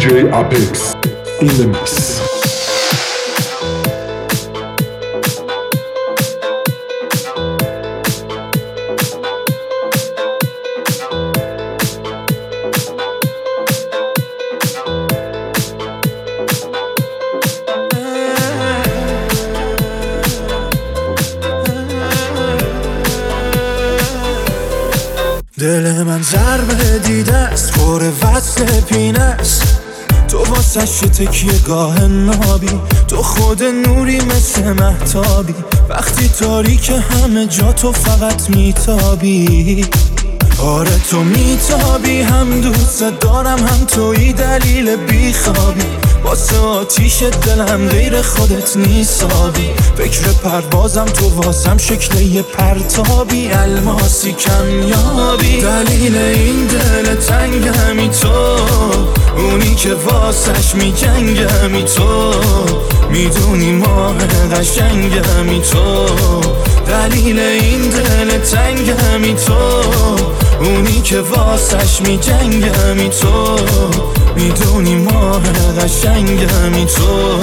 DJ Apex in the mix. دل من ضربه دیده است، خور وصل پینه است. تو واسه شی تکیه گاه نابی، تو خود نوری مثل مهتابی. وقتی تاریک همه جا تو فقط میتابی. آره تو میتابی، هم دوست دارم هم تویی دلیل بیخوابی. واسه آتیش دلم غیر خودت نیسابی. فکر پروازم تو واسم شکل یه پرتابی، الماسی کمیابی. دلیل این دل تنگمی تو، اونی که واسش میجنگمی تو. میدونی ماه قشنگمی تو، دلیل این دل تنگمی تو. اونی که واسش میجنگمی تو، میدونی ماه قشنگمی تو.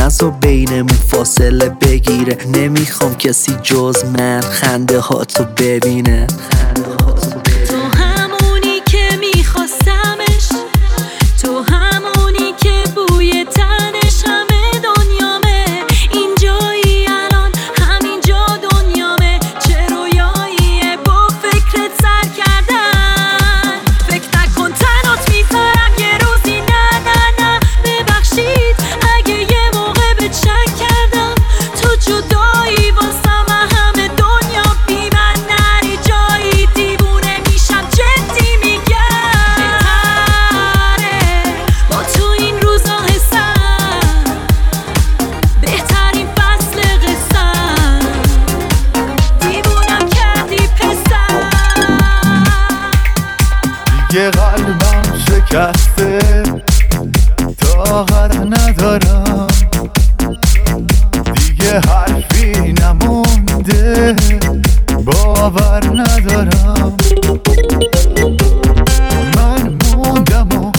نزار بینمون فاصله بگیره، نمیخوام کسی جز من خنده ها تو ببینه. I جسته تا هر ندارم دیگه حرفی نمونده باور ندارم من موندم و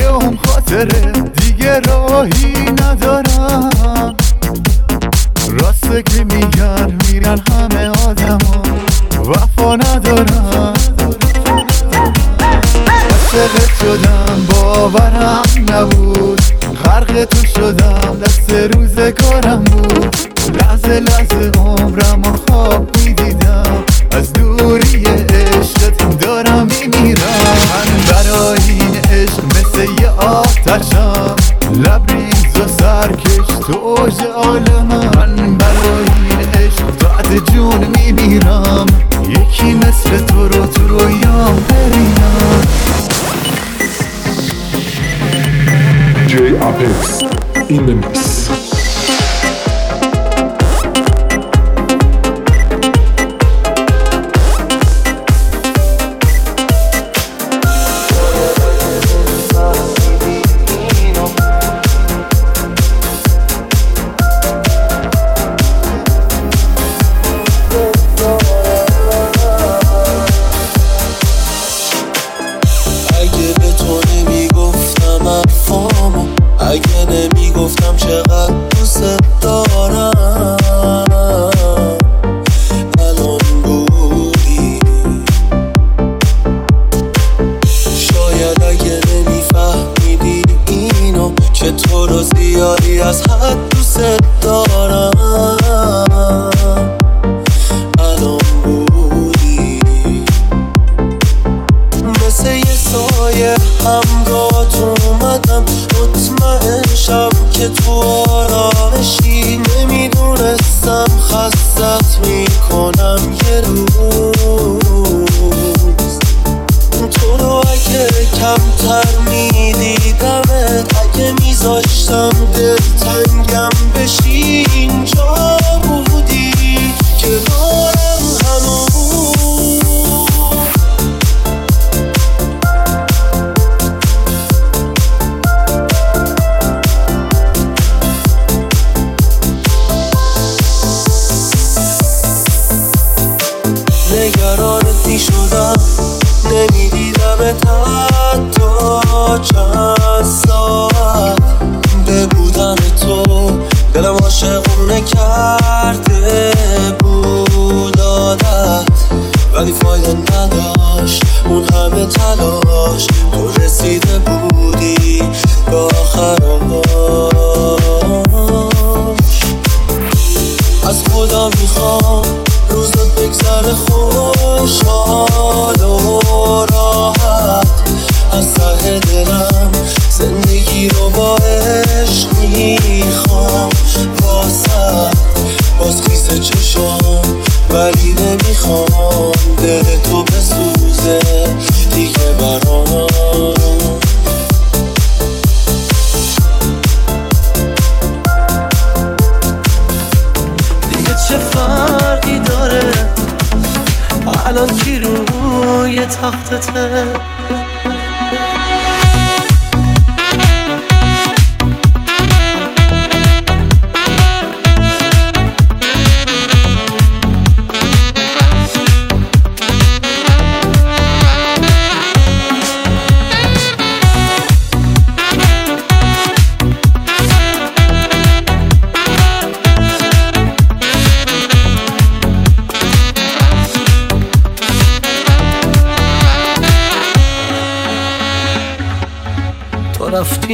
یه هم خاطره دیگه راهی ندارم راسته که میگن میرن همه آدم و وفا ندارم عاشقت شدم باورم نبود غرق تو شدم دست روزگارم بود لحظه عمرم و خواب میدیدم از دوری عشقت دارم میمیرم من برای این عشق مثل یه آتشم لبریز و سرکش تو اوج عالمم من برای این عشق تا ته جون میمیرم یکی مثل تو رو تو رویام ببینم DJ Apex in the mix.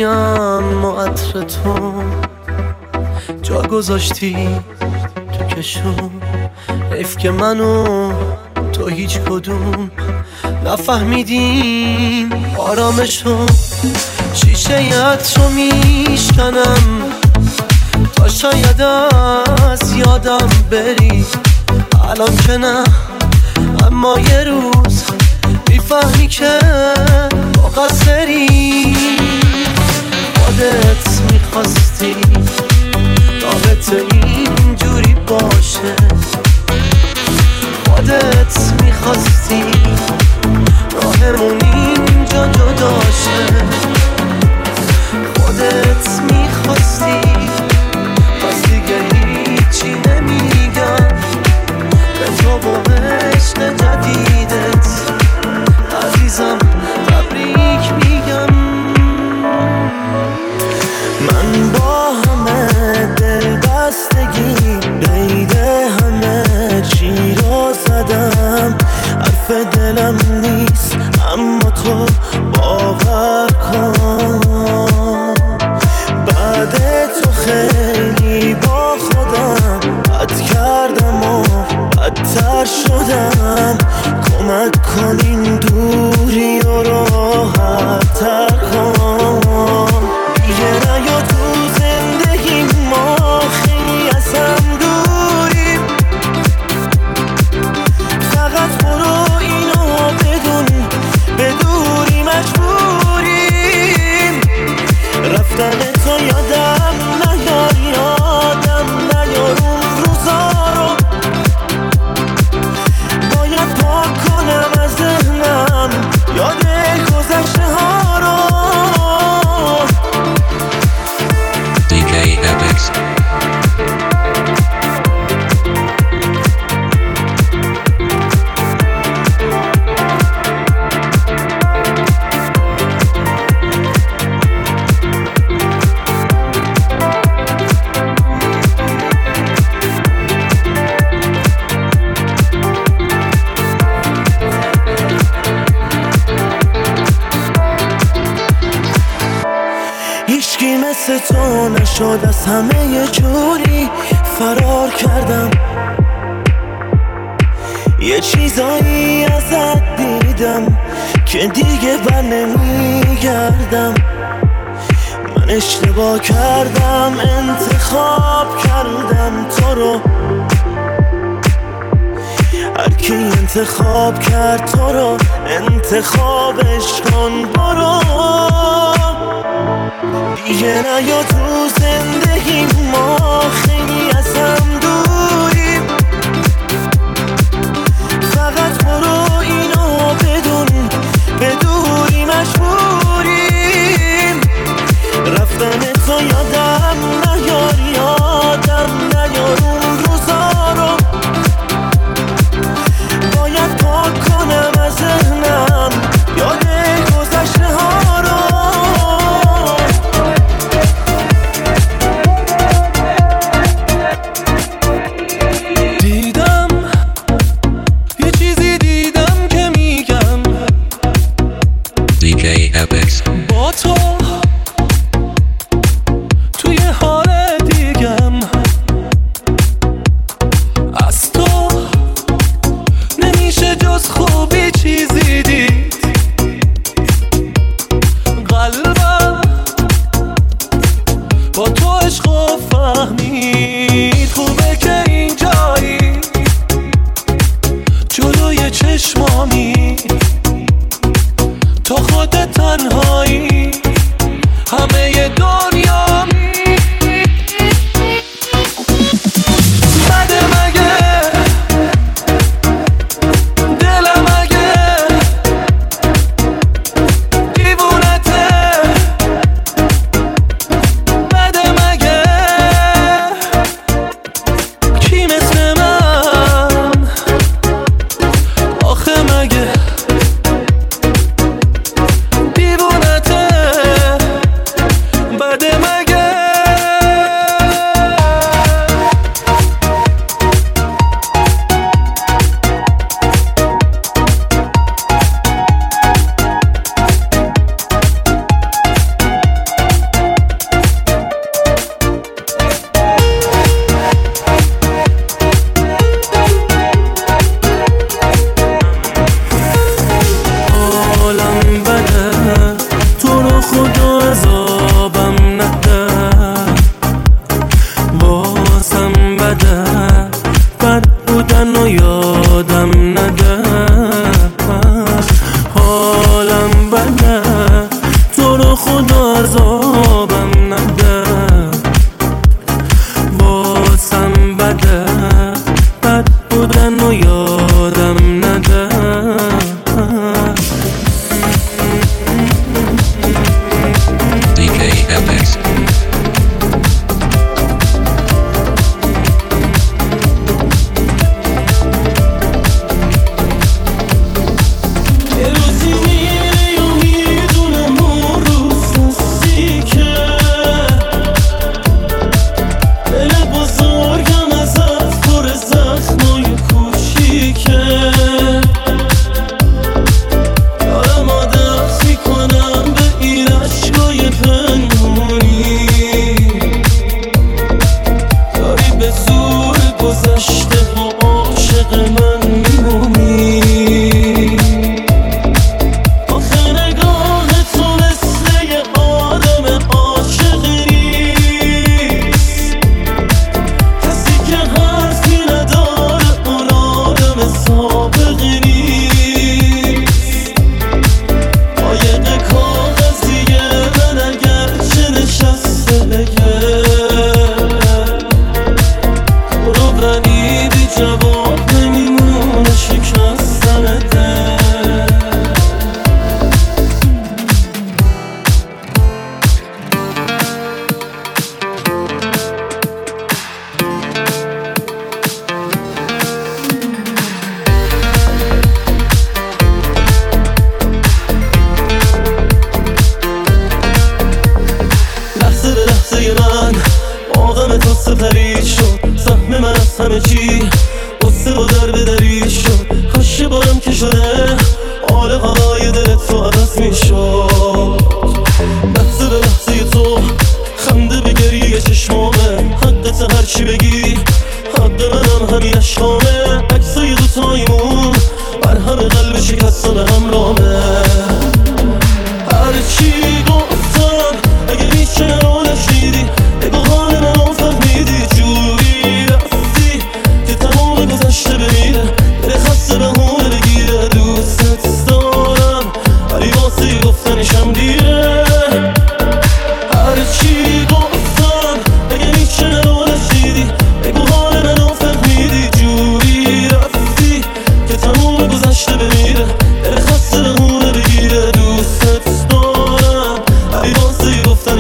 اما عطر تو جا گذاشتی تو کشم حیف که منو تو هیچ کدوم نفهمیدیم آرامشو شیشه عطرو میشکنم تا شاید از یادم بری الان که نه اما یه روز میفهمی که با قصری خودت میخواستی رابطه اینجوری باشه خودت میخواستی راهمون اینجا جدا شه دست تو نشد، از همه یه جوری فرار کردم. یه چیزایی ازت دیدم که دیگه بر نمیگردم. من اشتباه کردم، انتخاب کردم تو رو. هرکی انتخاب کرد تو رو، انتخابش کن برو. دیگه نیا تو زندگی ما، خیلی از هم دوریم. فقط برو، اینو بدون بدونی مجبوریم. رفتن تو یادم نیار، یادم نیار اون روزا رو. باید پاک کنم از ذهنم یاد گذشته ها رو.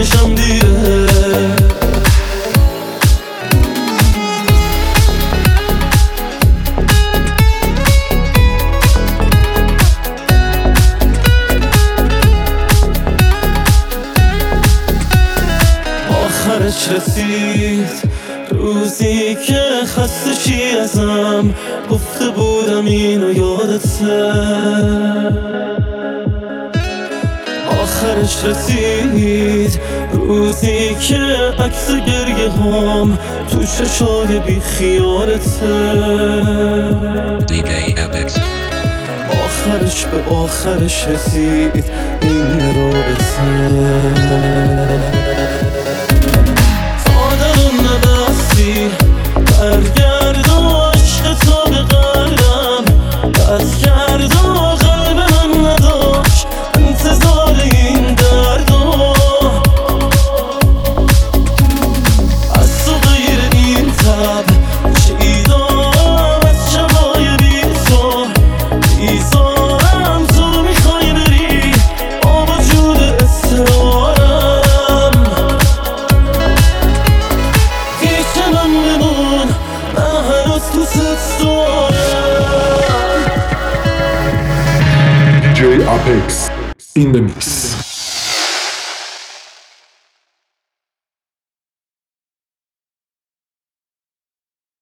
میشم دیره. آخرش رسید روزی که خسته شی ازم، گفته بودم اینو یادته. آخرش رسید روزی که عکس گریه هم تو چشای بی خیالته. DJ Apex. آخرش به آخرش رسید این رابطه. برگرد و عشق تو به قلبم بزگرد و قلب هم نداشت انتظار این دردو. از تو غیر این تب چیدارم، از شبای بیزارم تو میخوای بری با وجود اصرارم. هیچ من ببون DJ Apex in the mix.